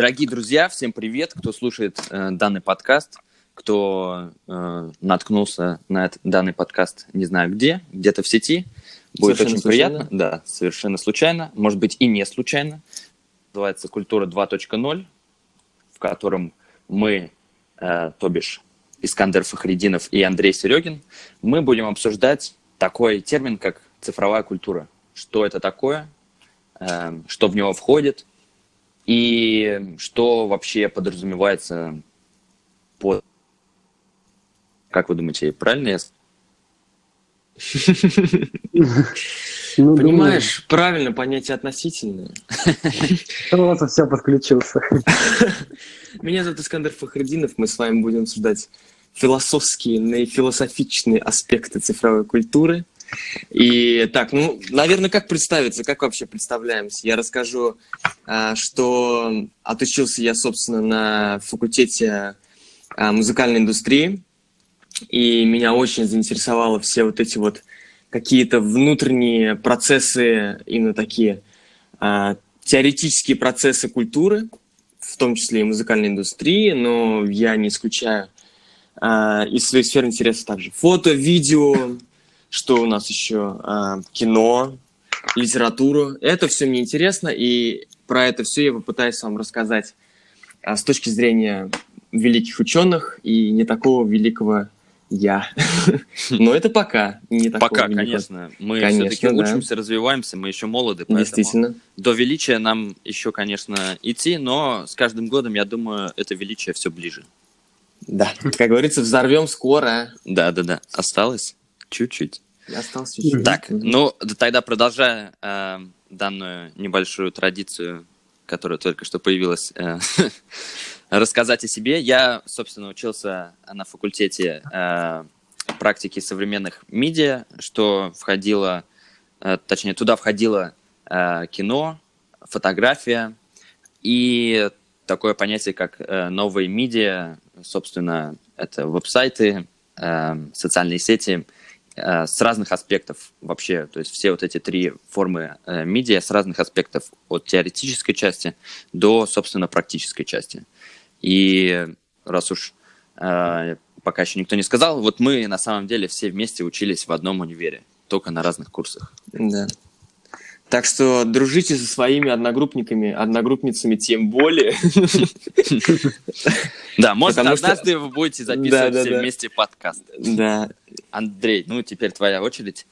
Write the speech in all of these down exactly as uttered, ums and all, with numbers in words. Дорогие друзья, всем привет, кто слушает э, данный подкаст, кто э, наткнулся на этот, данный подкаст, не знаю где, где-то в сети. Будет совершенно очень случайно. Приятно. Да, совершенно случайно, может быть и не случайно. Называется «Культура два точка ноль», в котором мы, э, то бишь Искандер Фахридинов и Андрей Серегин, мы будем обсуждать такой термин, как цифровая культура. Что это такое, э, что в него входит, и что вообще подразумевается под... Как вы думаете, правильно я... Понимаешь, правильно, понятие относительное. Вот и все, подключился. Меня зовут Искандер Фахридинов, мы с вами будем обсуждать философские, наифилософичные аспекты цифровой культуры. И так, ну, наверное, как представиться, как вообще представляемся? Я расскажу, что отучился я, собственно, на факультете музыкальной индустрии, и меня очень заинтересовало все вот эти вот какие-то внутренние процессы, именно такие теоретические процессы культуры, в том числе и музыкальной индустрии, но я не исключаю из своей сферы интереса также фото, видео... Что у нас еще? А, кино, литературу. Это все мне интересно, и про это все я попытаюсь вам рассказать а, с точки зрения великих ученых и не такого великого я. Но это пока не такого пока, великого. Конечно. Мы конечно, все-таки да. учимся, развиваемся, мы еще молоды, поэтому действительно. До величия нам еще, конечно, идти, но с каждым годом, я думаю, это величие все ближе. Да, как говорится, взорвем скоро. Да-да-да, осталось... Чуть-чуть. Я остался чуть-чуть. Так, ну, тогда продолжая э, данную небольшую традицию, которая только что появилась, э, рассказать о себе. Я, собственно, учился на факультете э, практики современных медиа, что входило, э, точнее, туда входило э, кино, фотография и такое понятие, как э, новые медиа, собственно, это веб-сайты, э, социальные сети, с разных аспектов вообще, то есть все вот эти три формы э, медиа с разных аспектов, от теоретической части до, собственно, практической части. И раз уж э, пока еще никто не сказал, вот мы на самом деле все вместе учились в одном универе, только на разных курсах. Да. Так что дружите со своими одногруппниками, одногруппницами тем более. Да, может, однажды вы будете записывать все вместе подкаст. Да. Андрей, ну теперь твоя очередь.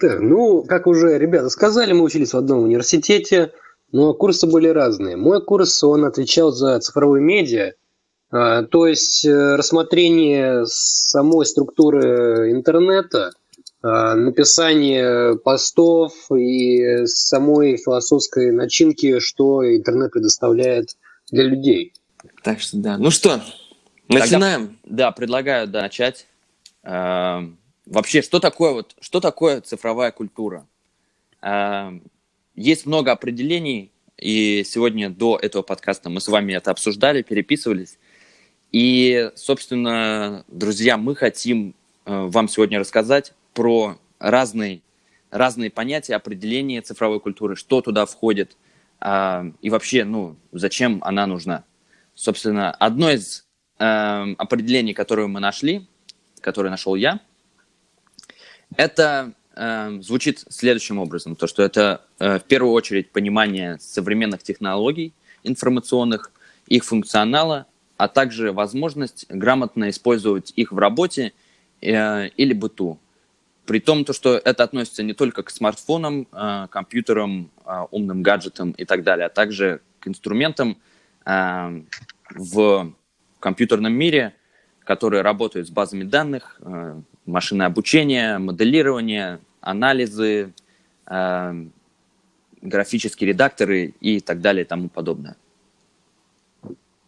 Так, ну, как уже ребята сказали, мы учились в одном университете, но курсы были разные. Мой курс, он отвечал за цифровые медиа, то есть рассмотрение самой структуры интернета, написание постов и самой философской начинки, что интернет предоставляет для людей. Так что да. Ну что, начинаем? Тогда, да, предлагаю да, начать. Э, вообще, что такое, вот, что такое цифровая культура? Э, есть много определений, и сегодня до этого подкаста мы с вами это обсуждали, переписывались. И, собственно, друзья, мы хотим э, вам сегодня рассказать про разные, разные понятия, определения цифровой культуры, что туда входит э, и вообще, ну, зачем она нужна. Собственно, одно из э, определений, которое мы нашли, которое нашел я, это э, звучит следующим образом, то, что это э, в первую очередь понимание современных технологий информационных, их функционала, а также возможность грамотно использовать их в работе э, или быту. При том, что это относится не только к смартфонам, компьютерам, умным гаджетам и так далее, а также к инструментам в компьютерном мире, которые работают с базами данных, машинное обучение, моделирование, анализы, графические редакторы и так далее и тому подобное.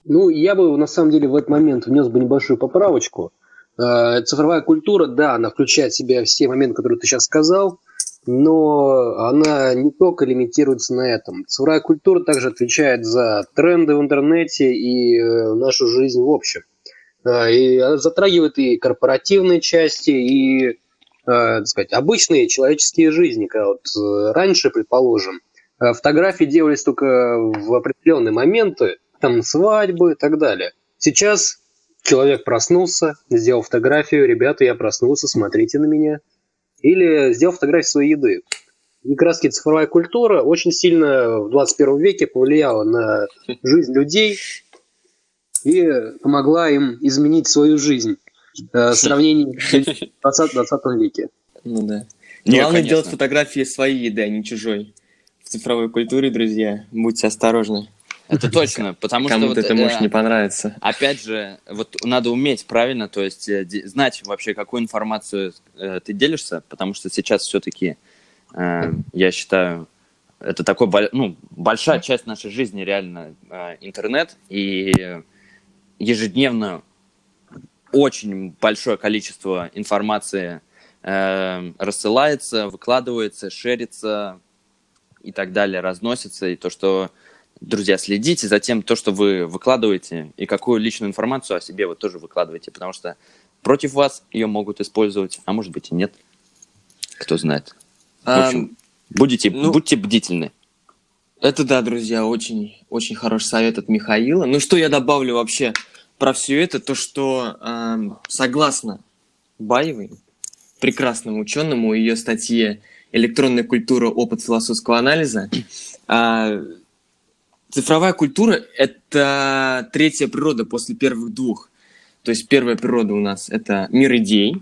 Ну, я бы на самом деле в этот момент внес бы небольшую поправочку. Цифровая культура, да, она включает в себя все моменты, которые ты сейчас сказал, но она не только лимитируется на этом. Цифровая культура также отвечает за тренды в интернете и нашу жизнь в общем. И затрагивает и корпоративные части, и, так сказать, обычные человеческие жизни. Когда вот раньше, предположим, Фотографии делались только в определенные моменты, там свадьбы и так далее. Сейчас человек проснулся, сделал фотографию, ребята, я проснулся, смотрите на меня. Или сделал фотографию своей еды. И как раз цифровая культура очень сильно в двадцать первом веке повлияла на жизнь людей и помогла им изменить свою жизнь в сравнении с двадцатым веке. Ну да. Главное делать фотографии своей еды, а не чужой. В цифровой культуре, друзья, будьте осторожны. Это точно, потому что... Кому-то это может не понравиться. Опять же, вот надо уметь правильно, то есть знать вообще, какую информацию ты делишься, потому что сейчас все-таки, я считаю, это такой, ну, большая часть нашей жизни реально интернет, и ежедневно очень большое количество информации рассылается, выкладывается, шерится и так далее, разносится, и то, что... Друзья, следите за тем, то, что вы выкладываете, и какую личную информацию о себе вы тоже выкладываете, потому что против вас ее могут использовать, а может быть и нет. Кто знает. А, в общем, будете, ну, будьте бдительны. Это да, друзья, очень, очень хороший совет от Михаила. Ну что я добавлю вообще про все это, то что э, согласно Баевой, прекрасному ученому, ее статье «Электронная культура. Опыт философского анализа», э, цифровая культура – это третья природа после первых двух. То есть первая природа у нас – это мир идей.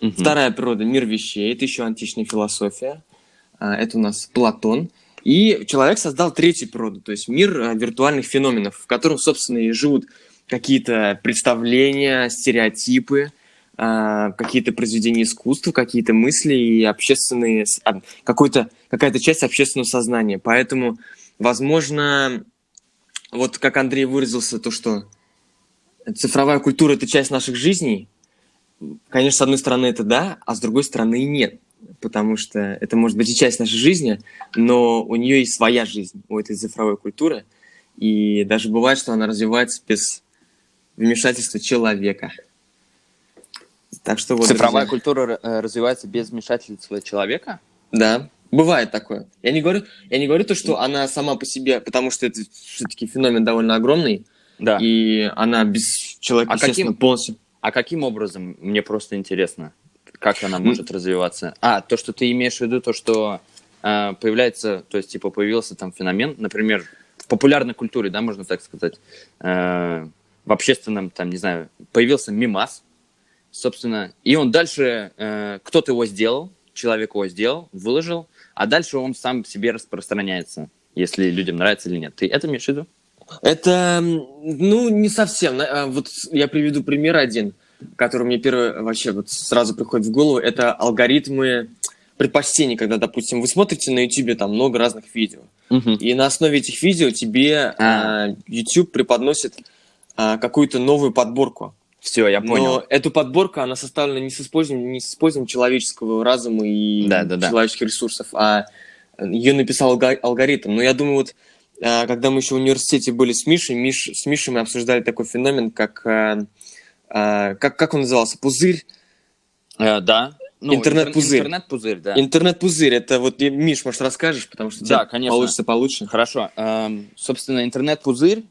Угу. Вторая природа – мир вещей. Это еще античная философия. Это у нас Платон. И человек создал третью природу, то есть мир виртуальных феноменов, в котором, собственно, и живут какие-то представления, стереотипы, какие-то произведения искусства, какие-то мысли и общественные, какой-то, какая-то часть общественного сознания. Поэтому... Возможно, вот как Андрей выразился, то, что цифровая культура – это часть наших жизней. Конечно, с одной стороны, это да, а с другой стороны, и нет. Потому что это может быть и часть нашей жизни, но у нее и своя жизнь, у этой цифровой культуры. И даже бывает, что она развивается без вмешательства человека. Так что вот, цифровая друзья... культура развивается без вмешательства человека? Да. Бывает такое. Я не говорю, я не говорю то, что она сама по себе, потому что это все-таки феномен довольно огромный, да. И она без человека, а естественно, каким, полностью... А каким образом? Мне просто интересно, как она может mm. развиваться. А, то, что ты имеешь в виду, то, что э, появляется, то есть, типа, появился там феномен, например, в популярной культуре, да, можно так сказать, э, в общественном, там, не знаю, появился мимас, собственно, и он дальше, э, кто-то его сделал, человек его сделал, выложил, а дальше он сам по себе распространяется, если людям нравится или нет. Ты это имеешь в виду? Это, ну, не совсем. Вот я приведу пример один, который мне первый вообще вот сразу приходит в голову. Это алгоритмы предпочтений, когда, допустим, вы смотрите на YouTube там много разных видео, угу. И на основе этих видео тебе а. YouTube преподносит какую-то новую подборку. Все, я понял. Но эту подборку, она составлена не с использованием, не с использованием человеческого разума и да, да, человеческих да. ресурсов, а ее написал алгоритм. Но я думаю, вот когда мы еще в университете были с Мишей, Миш, с Мишей мы обсуждали такой феномен, как, как, как он назывался, пузырь? Э, да. Ну, интернет-пузырь. Интернет-пузырь, да. Интернет-пузырь, это вот, Миш, может, расскажешь, потому что да, конечно. Получится получше. Хорошо. Эм, собственно, интернет-пузырь,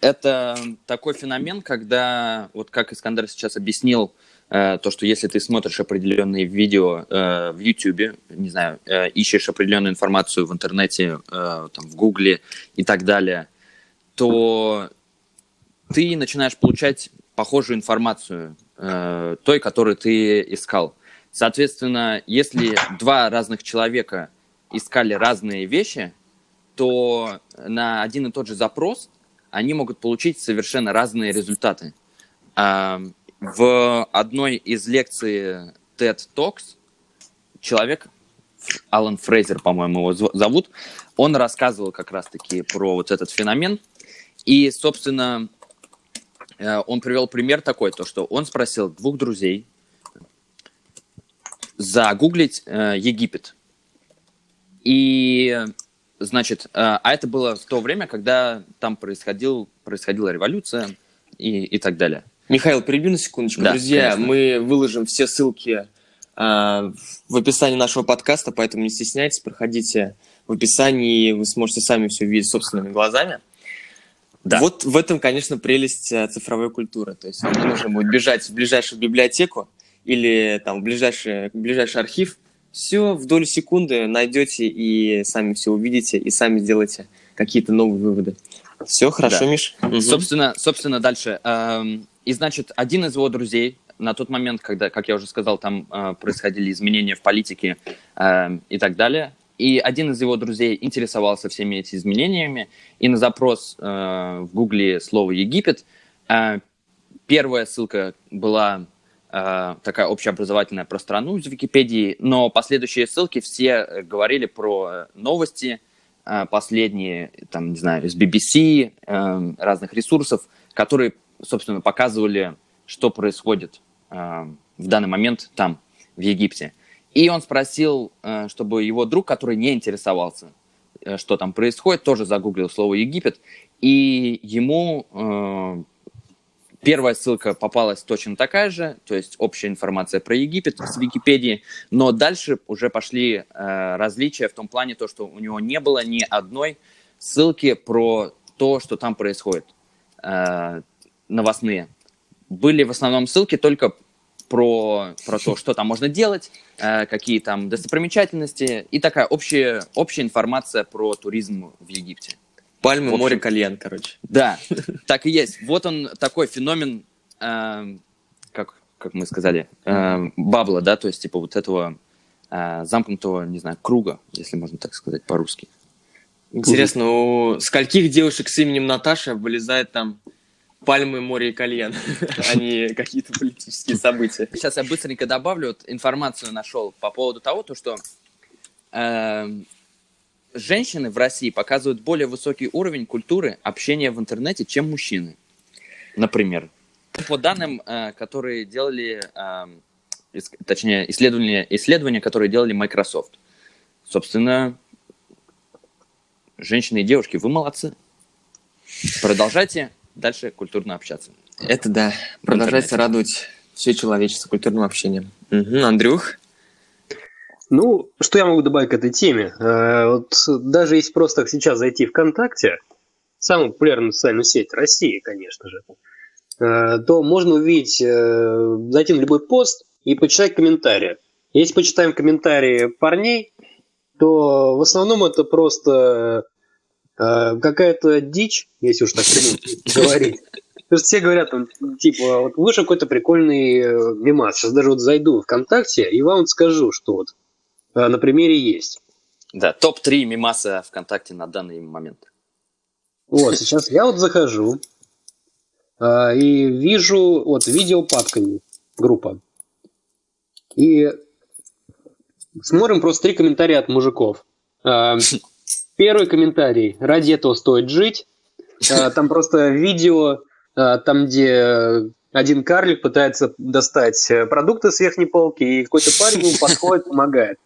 это такой феномен, когда, вот как Искандер сейчас объяснил, э, то, что если ты смотришь определенные видео э, в Ютубе, не знаю, э, ищешь определенную информацию в интернете, э, там, в Гугле и так далее, то ты начинаешь получать похожую информацию э, той, которую ты искал. Соответственно, если два разных человека искали разные вещи, то на один и тот же запрос они могут получить совершенно разные результаты. В одной из лекций TED Talks человек, Алан Фрейзер, по-моему, его зовут, он рассказывал как раз-таки про вот этот феномен. И, собственно, он привел пример такой, то, что он спросил двух друзей загуглить Египет. И... Значит, а это было в то время, когда там происходил, происходила революция и, и так далее. Михаил, перебью на секундочку. Да, друзья, конечно. Мы выложим все ссылки э, в описании нашего подкаста, поэтому не стесняйтесь, проходите в описании вы сможете сами все увидеть собственными глазами. Да. Вот в этом, конечно, прелесть цифровой культуры. То есть вам не нужно будет бежать в ближайшую библиотеку или там, в ближайший, ближайший архив. Все в долю секунды найдете и сами все увидите, и сами сделаете какие-то новые выводы. Все, хорошо, да. Миш? Угу. Собственно, собственно, дальше. И, значит, один из его друзей на тот момент, когда, как я уже сказал, там происходили изменения в политике и так далее, и один из его друзей интересовался всеми этими изменениями, и на запрос э, в Гугле слово «Египет» э, первая ссылка была э, такая общеобразовательная про страну из Википедии, но последующие ссылки все говорили про новости, э, последние, там, не знаю, из би би си, э, разных ресурсов, которые, собственно, показывали, что происходит э, в данный момент там, в Египте. И он спросил, чтобы его друг, который не интересовался, что там происходит, тоже загуглил слово «Египет». И ему э, первая ссылка попалась точно такая же, то есть общая информация про Египет с Википедии. Но дальше уже пошли э, различия в том плане, то, что у него не было ни одной ссылки про то, что там происходит, э, новостные. Были в основном ссылки только... Про, про то, что там можно делать, э, какие там достопримечательности и такая общая, общая информация про туризм в Египте. Пальмы, в общем, море, кальян, короче. Да, так и есть. Вот он такой феномен, э, как, как мы сказали, э, бабла, да, то есть типа вот этого э, замкнутого, не знаю, круга, если можно так сказать по-русски. Интересно, у скольких девушек с именем Наташа вылезает там пальмы, море и кальян, а не какие-то политические события. Сейчас я быстренько добавлю, вот информацию нашел по поводу того, то, что э, женщины в России показывают более высокий уровень культуры общения в интернете, чем мужчины, например. По данным, э, которые делали, э, ис, точнее, исследования, исследования, которые делали Microsoft. Собственно, женщины и девушки, вы молодцы. Продолжайте дальше культурно общаться. Это да. Продолжайте радовать все человечество культурным общением. Угу. Андрюх? Ну, что я могу добавить к этой теме? Вот даже если просто сейчас зайти в ВКонтакте, самую популярную социальную сеть России, конечно же, то можно увидеть, зайти на любой пост и почитать комментарии. Если почитаем комментарии парней, то в основном это просто... какая-то дичь, если уж так говорить. Потому что все говорят, там, типа, вот вышел какой-то прикольный мемас. Сейчас даже вот зайду в ВКонтакте и вам скажу, что вот на примере есть. Да, топ три мемаса ВКонтакте на данный момент. Вот, сейчас я вот захожу и вижу, вот, видео папками группа. И смотрим просто три комментария от мужиков. Первый комментарий. Ради этого стоит жить. Там просто видео, там, где один карлик пытается достать продукты с верхней полки, и какой-то парень ему подходит, помогает.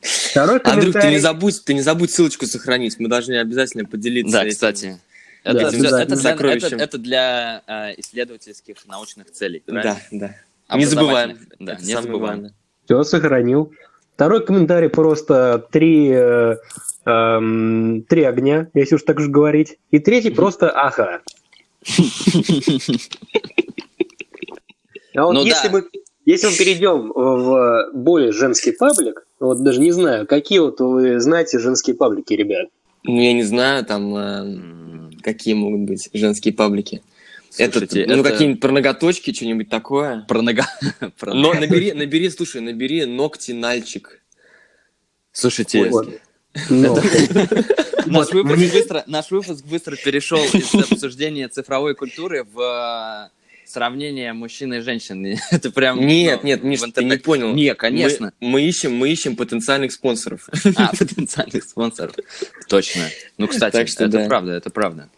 Второй комментарий. Андрюх, ты не забудь, ты не забудь ссылочку сохранить. Мы должны обязательно поделиться. Да, кстати. Это, да, это, это, для, это, это для исследовательских научных целей. Правильно? Да, да. Не забываем. Да, не забываем. Все, сохранил. Второй комментарий просто три... Эм, три огня, если уж так уж говорить. И третий просто аха. А вот если мы перейдем в более женский паблик, вот даже не знаю, какие вот вы знаете женские паблики, ребят? Ну, я не знаю, там, какие могут быть женские паблики. Слушайте, это, ну, это... какие-нибудь про ноготочки, что-нибудь такое. Про нога... Но набери, набери, слушай, набери ногти-нальчик. Слушайте, No. наш, выпуск Мне... быстро, наш выпуск быстро перешел из обсуждения цифровой культуры в сравнение мужчин и женщин. Это прям нет, ну, нет, Миш, ты не понял. Не, конечно. Мы, мы ищем, мы ищем потенциальных спонсоров. А потенциальных спонсоров, точно. Ну, кстати, что, это да. правда, это правда.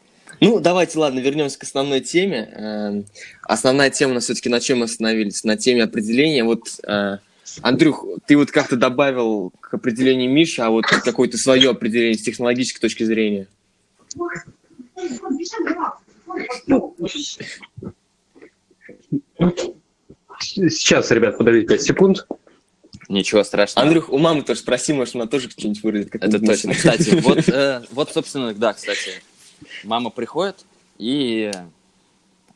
Ну, давайте, ладно, вернемся к основной теме. Основная тема у нас все-таки на чем мы остановились? На теме определения. Вот. Андрюх, ты вот как-то добавил к определению Миши, а вот какое-то свое определение с технологической точки зрения. Сейчас, ребят, подождите пять секунд. Ничего страшного. Андрюх, у мамы тоже спроси, может, она тоже что-нибудь выродит. Это точно. Кстати, вот, э, вот, собственно, да, кстати, мама приходит и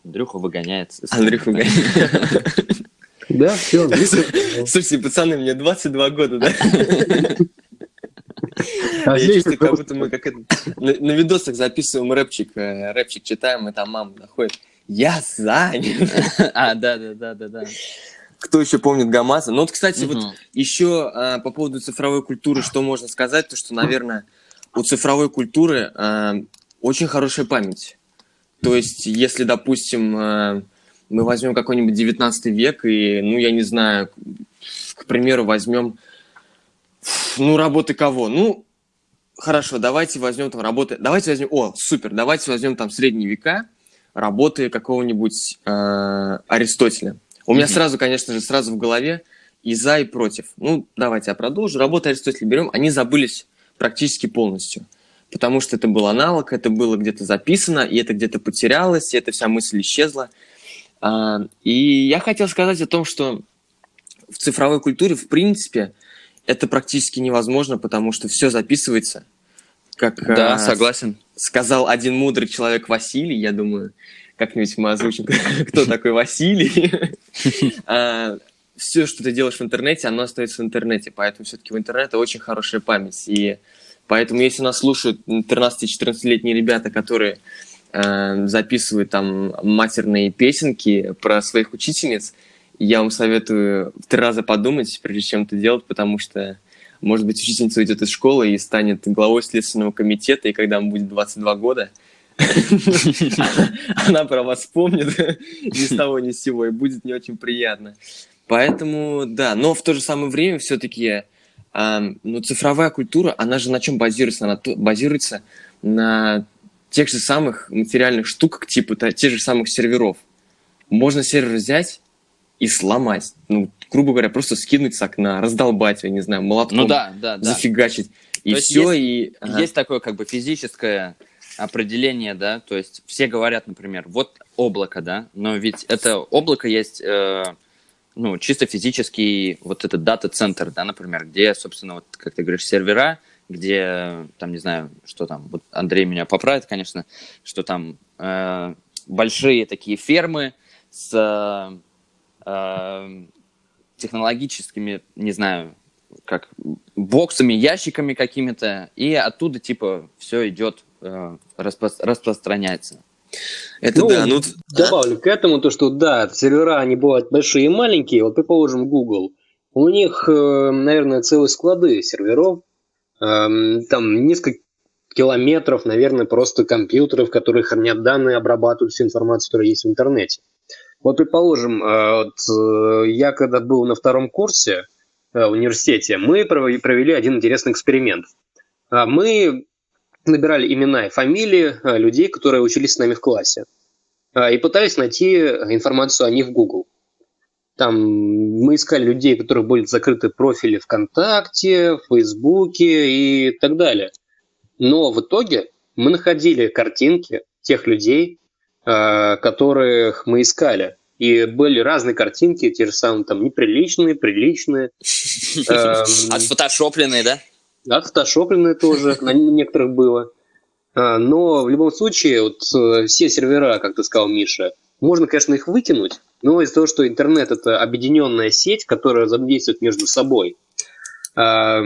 Андрюху выгоняет. Андрюху выгоняет. Да, все. Слушайте, пацаны, мне двадцать два года, да? А я чувствую, как будто мы как это... на, на видосах записываем рэпчик, рэпчик читаем, и там мама находит. Я занят. А, да-да-да-да-да. Кто еще помнит Гамаза? Ну вот, кстати, угу. вот еще а, по поводу цифровой культуры, что можно сказать, то что, наверное, у цифровой культуры а, очень хорошая память. То есть, если, допустим, а, мы возьмем какой-нибудь девятнадцатый век, и, ну, я не знаю, к примеру, возьмем, ну, работы кого? Ну, хорошо, давайте возьмем там работы... Давайте возьмем... О, супер, давайте возьмем там средние века, работы какого-нибудь а, Аристотеля. У меня сразу, конечно же, сразу в голове и за, и против. Ну, давайте я продолжу. Работы Аристотеля берем, они забылись практически полностью, потому что это был аналог, это было где-то записано, и это где-то потерялось, и эта вся мысль исчезла. И я хотел сказать о том, что в цифровой культуре, в принципе, это практически невозможно, потому что все записывается. Как, да, согласен. Сказал один мудрый человек Василий, я думаю... Как-нибудь мы озвучим, кто такой Василий. а, все, что ты делаешь в интернете, оно остается в интернете. Поэтому все-таки в интернете очень хорошая память. И поэтому, если нас слушают тринадцати-четырнадцатилетние ребята, которые э, записывают там матерные песенки про своих учительниц, я вам советую в три раза подумать, прежде чем это делать, потому что, может быть, учительница уйдет из школы и станет главой Следственного комитета, и когда ему будет двадцать два года, она про вас вспомнит ни с того, ни с сего, и будет не очень приятно. Поэтому, да, но в то же самое время все-таки э, ну, цифровая культура, она же на чем базируется? Она то, базируется на тех же самых материальных штуках, типа та, тех же самых серверов. Можно сервер взять и сломать. Ну, грубо говоря, просто скинуть с окна, раздолбать, я не знаю, молотком, ну, да, да, да. зафигачить. И все, есть, и... Ага. Есть такое как бы физическое... определение, да, то есть все говорят, например, вот облако, да, но ведь это облако есть, э, ну, чисто физический вот этот дата-центр, да, например, где, собственно, вот, как ты говоришь, сервера, где, там, не знаю, что там, вот Андрей меня поправит, конечно, что там э, большие такие фермы с э, технологическими, не знаю, как боксами, ящиками какими-то, и оттуда, типа, все идет Распро- распространяется. Это ну, да. Ну, добавлю а? к этому то, что да, сервера они бывают большие и маленькие. Вот, предположим, Google. У них, наверное, целые склады серверов. Там несколько километров, наверное, просто компьютеров, которые хранят данные, обрабатывают всю информацию, которая есть в интернете. Вот, предположим, вот я когда был на втором курсе в университете, мы провели один интересный эксперимент. Мы набирали имена и фамилии людей, которые учились с нами в классе, и пытались найти информацию о них в Google. Там мы искали людей, у которых были закрыты профили ВКонтакте, в Фейсбуке и так далее. Но в итоге мы находили картинки тех людей, которых мы искали. И были разные картинки, те же самые там неприличные, приличные. Отфотошопленные, да? Отфотошопленные тоже, на некоторых было. Но в любом случае, вот все сервера, как ты сказал, Миша, можно, конечно, их выкинуть, но из-за того, что интернет – это объединенная сеть, которая взаимодействует между собой, то,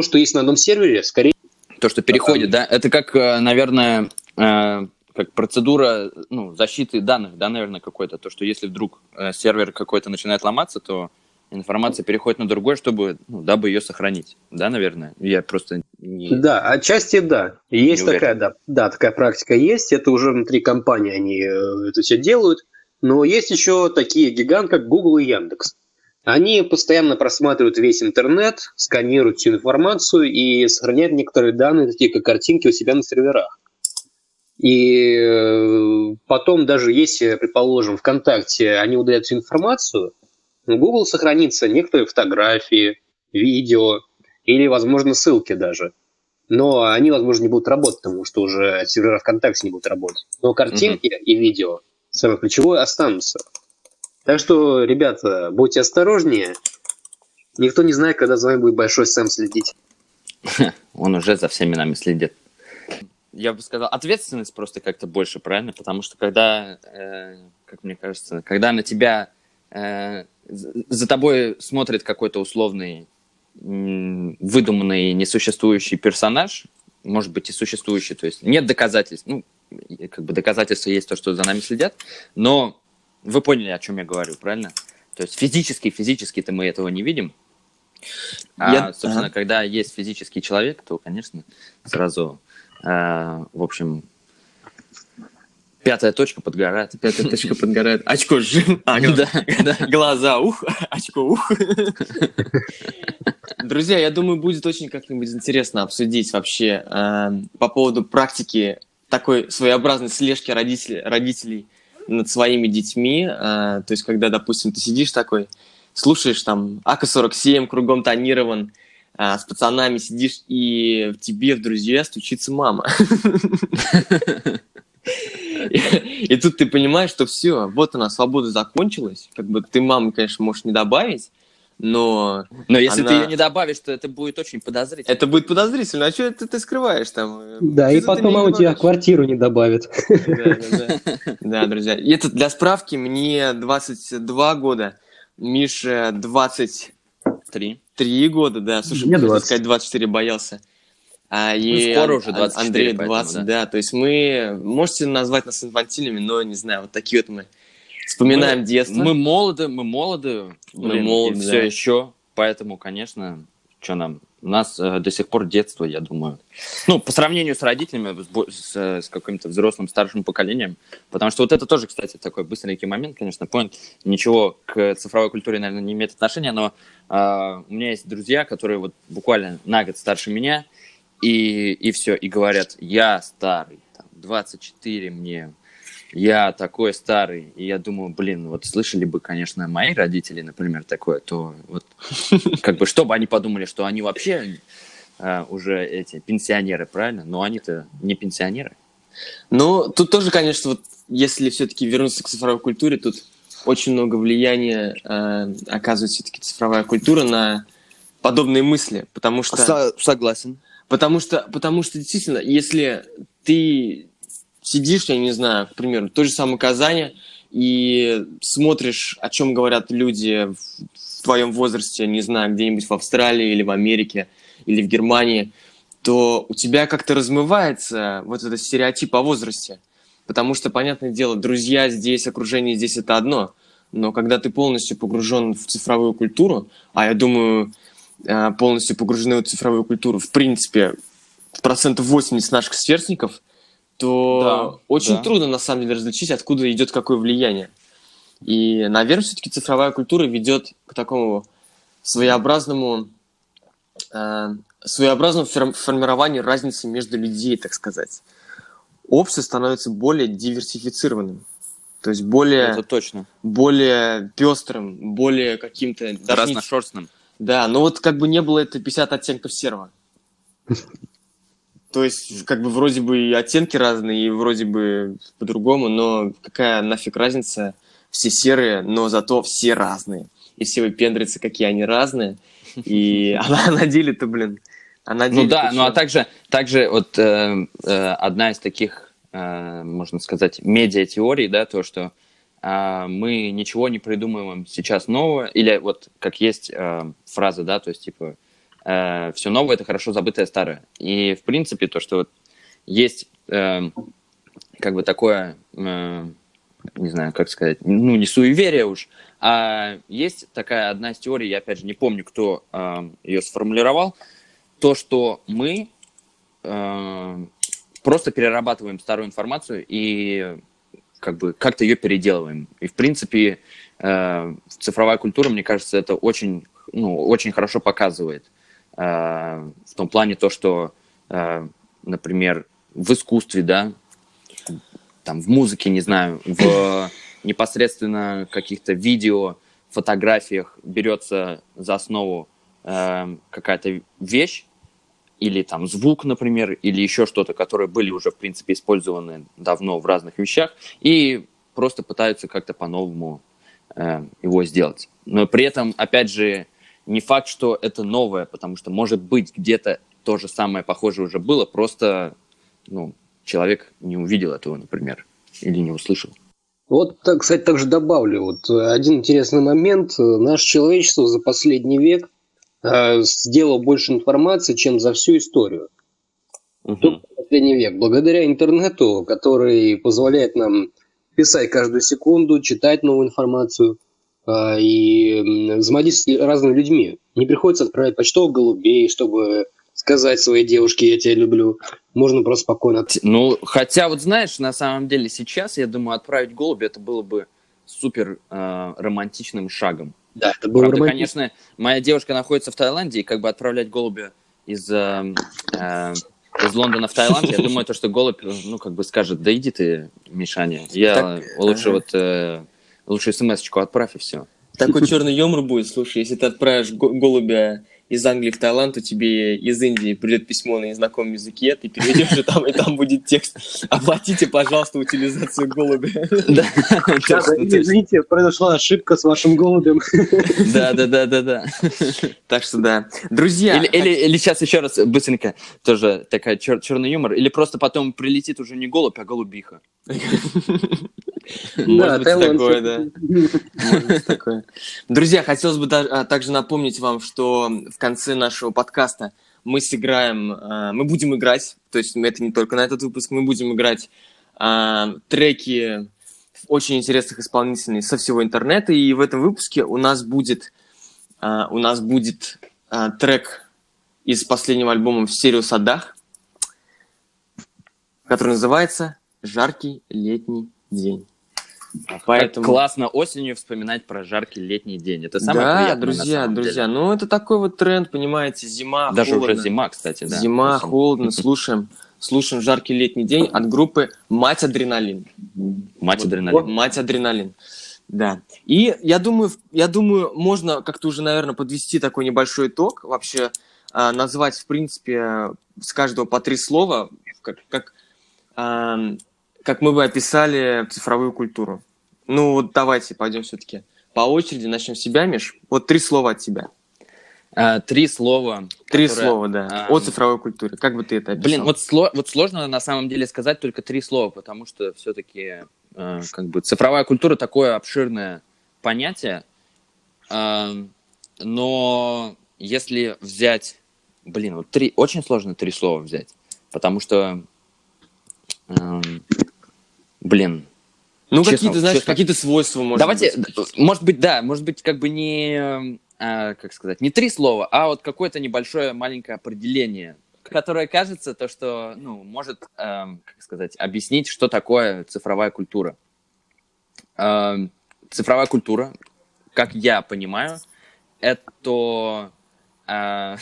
что есть на одном сервере, скорее… То, что переходит, да? Это как, наверное, как процедура, ну, защиты данных, да, наверное, какой-то. То, что если вдруг сервер какой-то начинает ломаться, то… Информация переходит на другой, чтобы, ну, дабы ее сохранить. Да, наверное? Я просто не... Да, отчасти да. Есть такая, да, да, такая практика есть. Это уже внутри компании они это все делают. Но есть еще такие гиганты, как Google и Яндекс. Они постоянно просматривают весь интернет, сканируют всю информацию и сохраняют некоторые данные, такие как картинки, у себя на серверах. И потом даже если, предположим, ВКонтакте они удалят всю информацию, Google сохранится некоторые фотографии, видео или, возможно, ссылки даже. Но они, возможно, не будут работать, потому что уже сервера ВКонтакте не будут работать. Но картинки mm-hmm. и видео, самое ключевое, останутся. Так что, ребята, будьте осторожнее. Никто не знает, когда за вами будет Большой Сэм следить. Он уже за всеми нами следит. Я бы сказал, ответственность просто как-то больше, правильно? Потому что когда, э, как мне кажется, когда на тебя, э, за тобой смотрит какой-то условный, м- выдуманный, несуществующий персонаж, может быть, и существующий, то есть нет доказательств. Ну, как бы доказательства есть то, что за нами следят, но вы поняли, о чем я говорю, правильно? То есть физически, физически-то мы этого не видим. А, я... собственно, ага. когда есть физический человек, то, конечно, сразу... А, в общем, пятая точка подгорает. Пятая точка подгорает. Очко жжет. А, да, да. Глаза ух, очко ух. Друзья, я думаю, будет очень как-нибудь интересно обсудить вообще э, по поводу практики такой своеобразной слежки родителей, родителей над своими детьми. Э, то есть, когда, допустим, ты сидишь такой, слушаешь там а ка сорок семь, кругом тонирован, с пацанами сидишь, и тебе в друзья стучится мама. И тут ты понимаешь, что все, вот она, свобода закончилась. Как бы ты маму, конечно, можешь не добавить, но... Но если ты ее не добавишь, то это будет очень подозрительно. Это будет подозрительно. А что это ты скрываешь там? Да, и потом мама тебя в квартиру не добавит. Да, друзья. И это для справки, мне двадцать два года, Миша двадцать три. Три года, да. Слушай, я хочу сказать, двадцать четыре боялся. А, и ну, скоро уже двадцать четыре, Андрей двадцать, поэтому, да. да. То есть мы... Можете назвать нас инфантильными, но, не знаю, вот такие вот мы вспоминаем мы, детство. Мы молоды, мы молоды. Мы молоды, да. Все еще. Поэтому, конечно, что нам... У нас э, до сих пор детство, я думаю. Ну, по сравнению с родителями, с, с, с каким-то взрослым, старшим поколением. Потому что вот это тоже, кстати, такой быстренький момент, конечно, понял. Ничего к цифровой культуре, наверное, не имеет отношения, но э, у меня есть друзья, которые вот буквально на год старше меня, и, и все, и говорят, я старый, там, двадцать четыре мне, я такой старый. И я думаю, блин, вот слышали бы, конечно, мои родители, например, такое, то вот как бы, чтобы они подумали, что они вообще э, уже эти пенсионеры, правильно? Но они-то не пенсионеры. Ну, тут тоже, конечно, вот если все-таки вернуться к цифровой культуре, тут очень много влияния э, оказывает все-таки цифровая культура на подобные мысли, потому что... Со- согласен. Потому что, потому что, действительно, если ты... Сидишь, я не знаю, к примеру, в той же самой Казани, и смотришь, о чем говорят люди в твоем возрасте, не знаю, где-нибудь в Австралии или в Америке, или в Германии, то у тебя как-то размывается вот этот стереотип о возрасте. Потому что, понятное дело, друзья здесь, окружение здесь – это одно. Но когда ты полностью погружен в цифровую культуру, а я думаю, полностью погружены в цифровую культуру, в принципе, процентов восемьдесят наших сверстников, то да, очень да. трудно, на самом деле, различить, откуда идет какое влияние. И, наверное, все-таки цифровая культура ведет к такому своеобразному, э, своеобразному фер- формированию разницы между людей, так сказать. Общество становится более диверсифицированным, то есть более, это точно. более пестрым, более каким-то... Разношерстным. Да, но вот как бы не было это пятьдесят оттенков серого. То есть, как бы, вроде бы и оттенки разные, и вроде бы по-другому, но какая нафиг разница? Все серые, но зато все разные. И все выпендрятся, какие они разные. И а на деле-то, блин... Ну да, ну а также вот одна из таких, можно сказать, медиа-теорий, да, то, что мы ничего не придумываем сейчас нового, или вот как есть фраза, да, то есть, типа... Э, все новое – это хорошо забытое старое. И, в принципе, то, что вот есть э, как бы такое, э, не знаю, как сказать, ну, не суеверие уж, а есть такая одна из теорий, я, опять же, не помню, кто э, ее сформулировал, то, что мы э, просто перерабатываем старую информацию и как бы как-то ее переделываем. И, в принципе, э, цифровая культура, мне кажется, это очень, ну, очень хорошо показывает. В том плане то, что, например, в искусстве, да, там, в музыке, не знаю, в непосредственно каких-то видео, фотографиях берется за основу какая-то вещь или там звук, например, или еще что-то, которые были уже, в принципе, использованы давно в разных вещах, и просто пытаются как-то по-новому его сделать. Но при этом, опять же, не факт, что это новое, потому что, может быть, где-то то же самое похожее уже было, просто ну, человек не увидел этого, например, или не услышал. Вот, кстати, также добавлю вот один интересный момент. Наше человечество за последний век э, сделало больше информации, чем за всю историю. Угу. Только за последний век. Благодаря интернету, который позволяет нам писать каждую секунду, читать новую информацию э, и взаимодействовать с разными людьми. Не приходится отправлять почтовых голубей, чтобы сказать своей девушке «я тебя люблю». Можно просто спокойно... Ну, хотя, вот знаешь, на самом деле сейчас, я думаю, отправить голубя, это было бы супер э, романтичным шагом. Да, это было романтично. Конечно, моя девушка находится в Таиланде, и как бы отправлять голубя из, э, э, из Лондона в Таиланд, я думаю, то, что голубь, ну, как бы скажет, да иди ты, Мишаня, я лучше вот, лучше смс-очку отправь, и все. Такой черный юмор будет, слушай, если ты отправишь голубя из Англии в Таиланд, то тебе из Индии придет письмо на незнакомом языке, ты переведешь, и там, и там будет текст: оплатите, пожалуйста, утилизацию голубя. Извините, произошла ошибка с вашим голубем. Да, да, да, да, да. Так что да. Друзья. Или сейчас еще раз быстренько тоже такая черный юмор. Или просто потом прилетит уже не голубь, а голубиха. Может быть, такое, да. Может быть, такое. Друзья, хотелось бы также напомнить вам, что в конце нашего подкаста мы сыграем, мы будем играть, то есть это не только на этот выпуск, мы будем играть треки очень интересных исполнителей со всего интернета, и в этом выпуске у нас будет, у нас будет трек из последнего альбома «Сириус Одах», который называется «Жаркий летний день». Поэтому... Классно осенью вспоминать про жаркий летний день. Это самое да, приятное, друзья, друзья. Деле. Ну, это такой вот тренд, понимаете, зима, даже холодно. Уже зима, кстати, да. Зима, осень. Холодно, слушаем, слушаем «Жаркий летний день» от группы «Мать-адреналин». Мать-адреналин. Вот, Мать-адреналин, да. И я думаю, я думаю, можно как-то уже, наверное, подвести такой небольшой итог, вообще а, назвать, в принципе, с каждого по три слова, как... как а, как мы бы описали цифровую культуру. Ну вот давайте пойдем все-таки по очереди, начнем с себя, Миш. Вот три слова от тебя. А, три слова. Три которые... слова, да. А, о цифровой культуре. Как бы ты это описал? Блин, вот, сло... вот сложно на самом деле сказать только три слова, потому что все-таки э, как бы цифровая культура такое обширное понятие, э, но если взять, блин, вот три очень сложно три слова взять, потому что э, блин. Ну, честно, какие-то, знаешь, честно. какие-то свойства, может Давайте, быть. Давайте, может быть, да, может быть, как бы не, а, как сказать, не три слова, а вот какое-то небольшое маленькое определение, которое кажется, то, что, ну, может, а, как сказать, объяснить, что такое цифровая культура. А, цифровая культура, как я понимаю, это, а,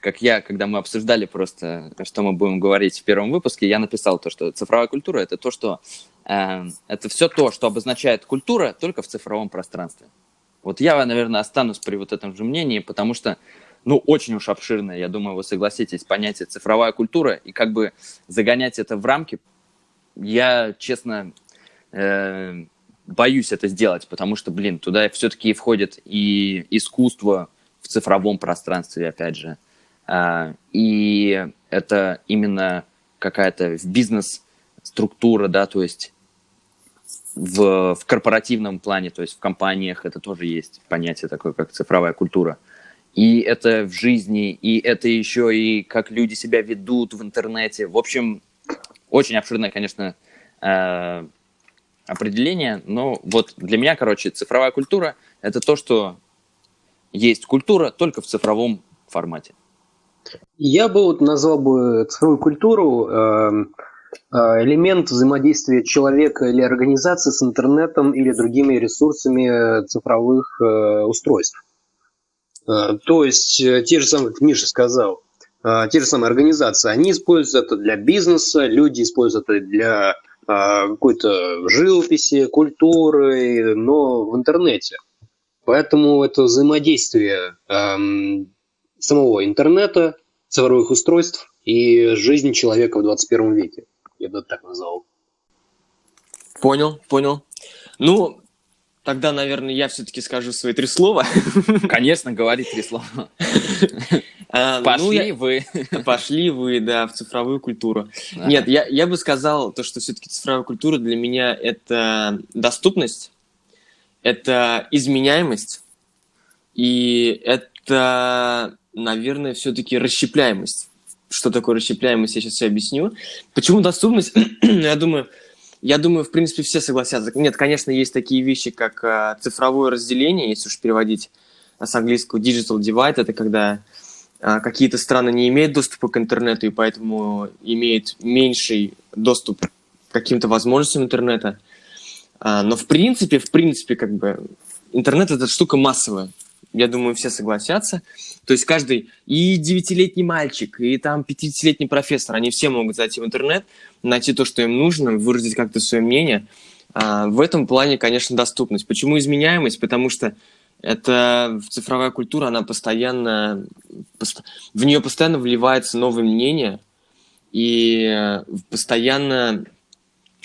как я, когда мы обсуждали просто, что мы будем говорить в первом выпуске, я написал то, что цифровая культура — это то, что это все то, что обозначает культура, только в цифровом пространстве. Вот я, наверное, останусь при вот этом же мнении, потому что, ну, очень уж обширное, я думаю, вы согласитесь, понятие цифровая культура, и как бы загонять это в рамки, я, честно, э, боюсь это сделать, потому что, блин, туда все-таки входит и искусство в цифровом пространстве, опять же, э, и это именно какая-то бизнес-структура, да, то есть В, в корпоративном плане, то есть в компаниях это тоже есть понятие такое, как цифровая культура. И это в жизни, и это еще и как люди себя ведут в интернете. В общем, очень обширное, конечно, э, определение. Но вот для меня, короче, цифровая культура – это то, что есть культура только в цифровом формате. Я бы вот назвал бы цифровую культуру э... элемент взаимодействия человека или организации с интернетом или другими ресурсами цифровых э, устройств. Э, то есть, те же самые, как Миша сказал, э, те же самые организации, они используют это для бизнеса, люди используют это для э, какой-то живописи, культуры, но в интернете. Поэтому это взаимодействие э, самого интернета, цифровых устройств и жизни человека в двадцать первом веке. Я бы так назвал. Понял, понял. Ну, Тогда, наверное, я все-таки скажу свои три слова. Конечно, говори три слова. Пошли вы. Пошли вы, да, в цифровую культуру. Нет, я бы сказал, что все-таки цифровая культура для меня – это доступность, это изменяемость, и это, наверное, все-таки расщепляемость. Что такое расщепляемость, я сейчас все объясню. Почему доступность? Я думаю... Я думаю, в принципе, все согласятся. Нет, конечно, есть такие вещи, как э, цифровое разделение, если уж переводить с английского digital divide, это когда э, какие-то страны не имеют доступа к интернету и поэтому имеют меньший доступ к каким-то возможностям интернета. Э, но в принципе, в принципе, как бы интернет – это штука массовая. Я думаю, все согласятся. То есть каждый, и девятилетний мальчик, и там пятидесятилетний профессор, они все могут зайти в интернет, найти то, что им нужно, выразить как-то свое мнение. А в этом плане, конечно, доступность. Почему изменяемость? Потому что это цифровая культура, она постоянно, в нее постоянно вливается новое мнение, и постоянно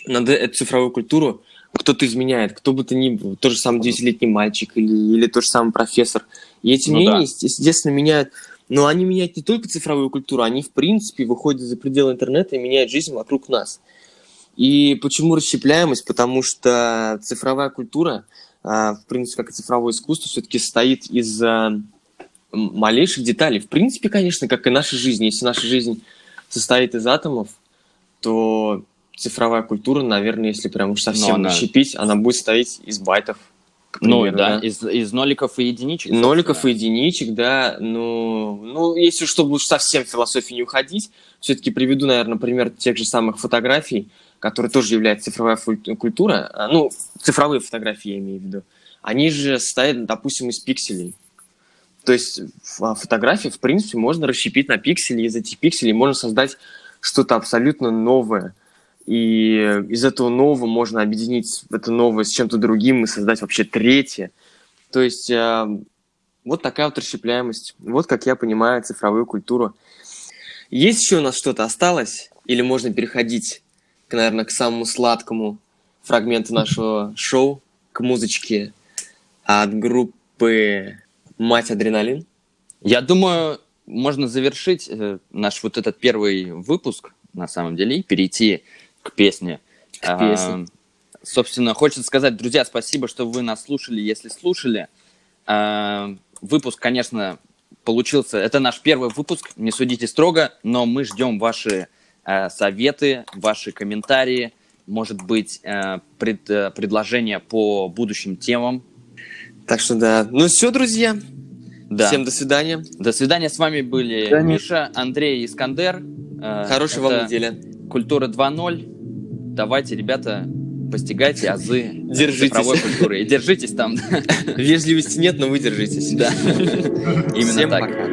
надо эту цифровую культуру кто-то изменяет, кто бы то ни был, тот же самый девятилетний мальчик или, или тот же самый профессор. И эти ну мнения, да. естественно, меняют. Но они меняют не только цифровую культуру, они, в принципе, выходят за пределы интернета и меняют жизнь вокруг нас. И почему расщепляемость? Потому что цифровая культура, в принципе, как и цифровое искусство, все-таки состоит из малейших деталей. В принципе, конечно, как и наша жизнь. Если наша жизнь состоит из атомов, то... Цифровая культура, наверное, если прям уж совсем расщепить, она... она будет стоять из байтов. Ну да, да. Из, из ноликов и единичек. Ноликов и единичек, да. Ну, ну, если чтобы уж совсем в философию не уходить, все-таки приведу, наверное, пример тех же самых фотографий, которые тоже являются цифровая культура. Ну, цифровые фотографии я имею в виду. Они же состоят, допустим, из пикселей. То есть фотографии, в принципе, можно расщепить на пиксели, из этих пикселей можно создать что-то абсолютно новое. И из этого нового можно объединить это новое с чем-то другим и создать вообще третье. То есть э, вот такая вот расщепляемость. Вот как я понимаю цифровую культуру. Есть еще у нас что-то осталось? Или можно переходить, к, наверное, к самому сладкому фрагменту нашего шоу, к музычке от группы «Мать-адреналин»? Я думаю, можно завершить наш вот этот первый выпуск, на самом деле, и перейти... К песне. К песне. А, собственно, хочется сказать, друзья, спасибо, что вы нас слушали, если слушали. А, выпуск, конечно, получился... Это наш первый выпуск, не судите строго, но мы ждем ваши а, советы, ваши комментарии, может быть, а, пред, а, предложения по будущим темам. Так что да. Ну все, друзья. Да. Всем до свидания. До свидания. С вами были да, Миша, Андрей и Искандер. Хорошей Это... вам недели. Культура два ноль. Давайте, ребята, постигайте азы цифровой культуры. И держитесь там. Вежливости нет, но вы держитесь. Да. Именно так.